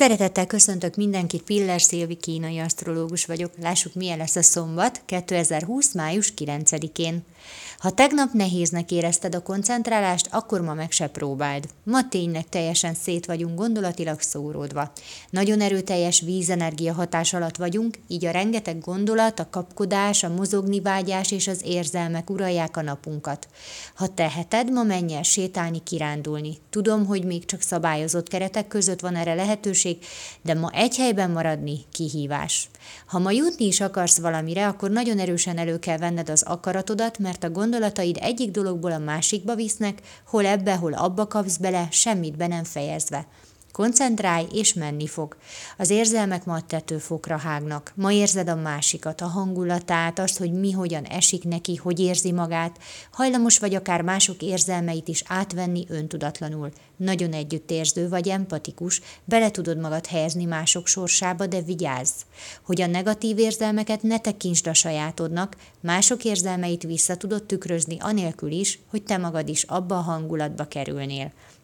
Szeretettel köszöntök mindenkit, Piller Szilvi kínai asztrológus vagyok. Lássuk, milyen lesz a szombat, 2020. május 9-én. Ha tegnap nehéznek érezted a koncentrálást, akkor ma meg se próbáld. Ma tényleg teljesen szét vagyunk gondolatilag szóródva. Nagyon erőteljes vízenergia hatás alatt vagyunk, így a rengeteg gondolat, a kapkodás, a mozogni vágyás és az érzelmek uralják a napunkat. Ha teheted, ma menj el sétálni, kirándulni. Tudom, hogy még csak szabályozott keretek között van erre lehetőség, de ma egy helyben maradni kihívás. Ha ma jutni is akarsz valamire, akkor nagyon erősen elő kell venned az akaratodat, mert a gondolataid egyik dologból a másikba visznek, hol ebbe, hol abba kapsz bele, semmit be nem fejezve. Koncentrálj, és menni fog. Az érzelmek ma a tetőfokra hágnak. Ma érzed a másikat, a hangulatát, azt, hogy mi hogyan esik neki, hogy érzi magát. Hajlamos vagy akár mások érzelmeit is átvenni öntudatlanul. Nagyon együttérző vagy empatikus, bele tudod magad helyezni mások sorsába, de vigyázz, hogy a negatív érzelmeket ne tekintsd a sajátodnak, mások érzelmeit vissza tudod tükrözni anélkül is, hogy te magad is abba a hangulatba kerülnél.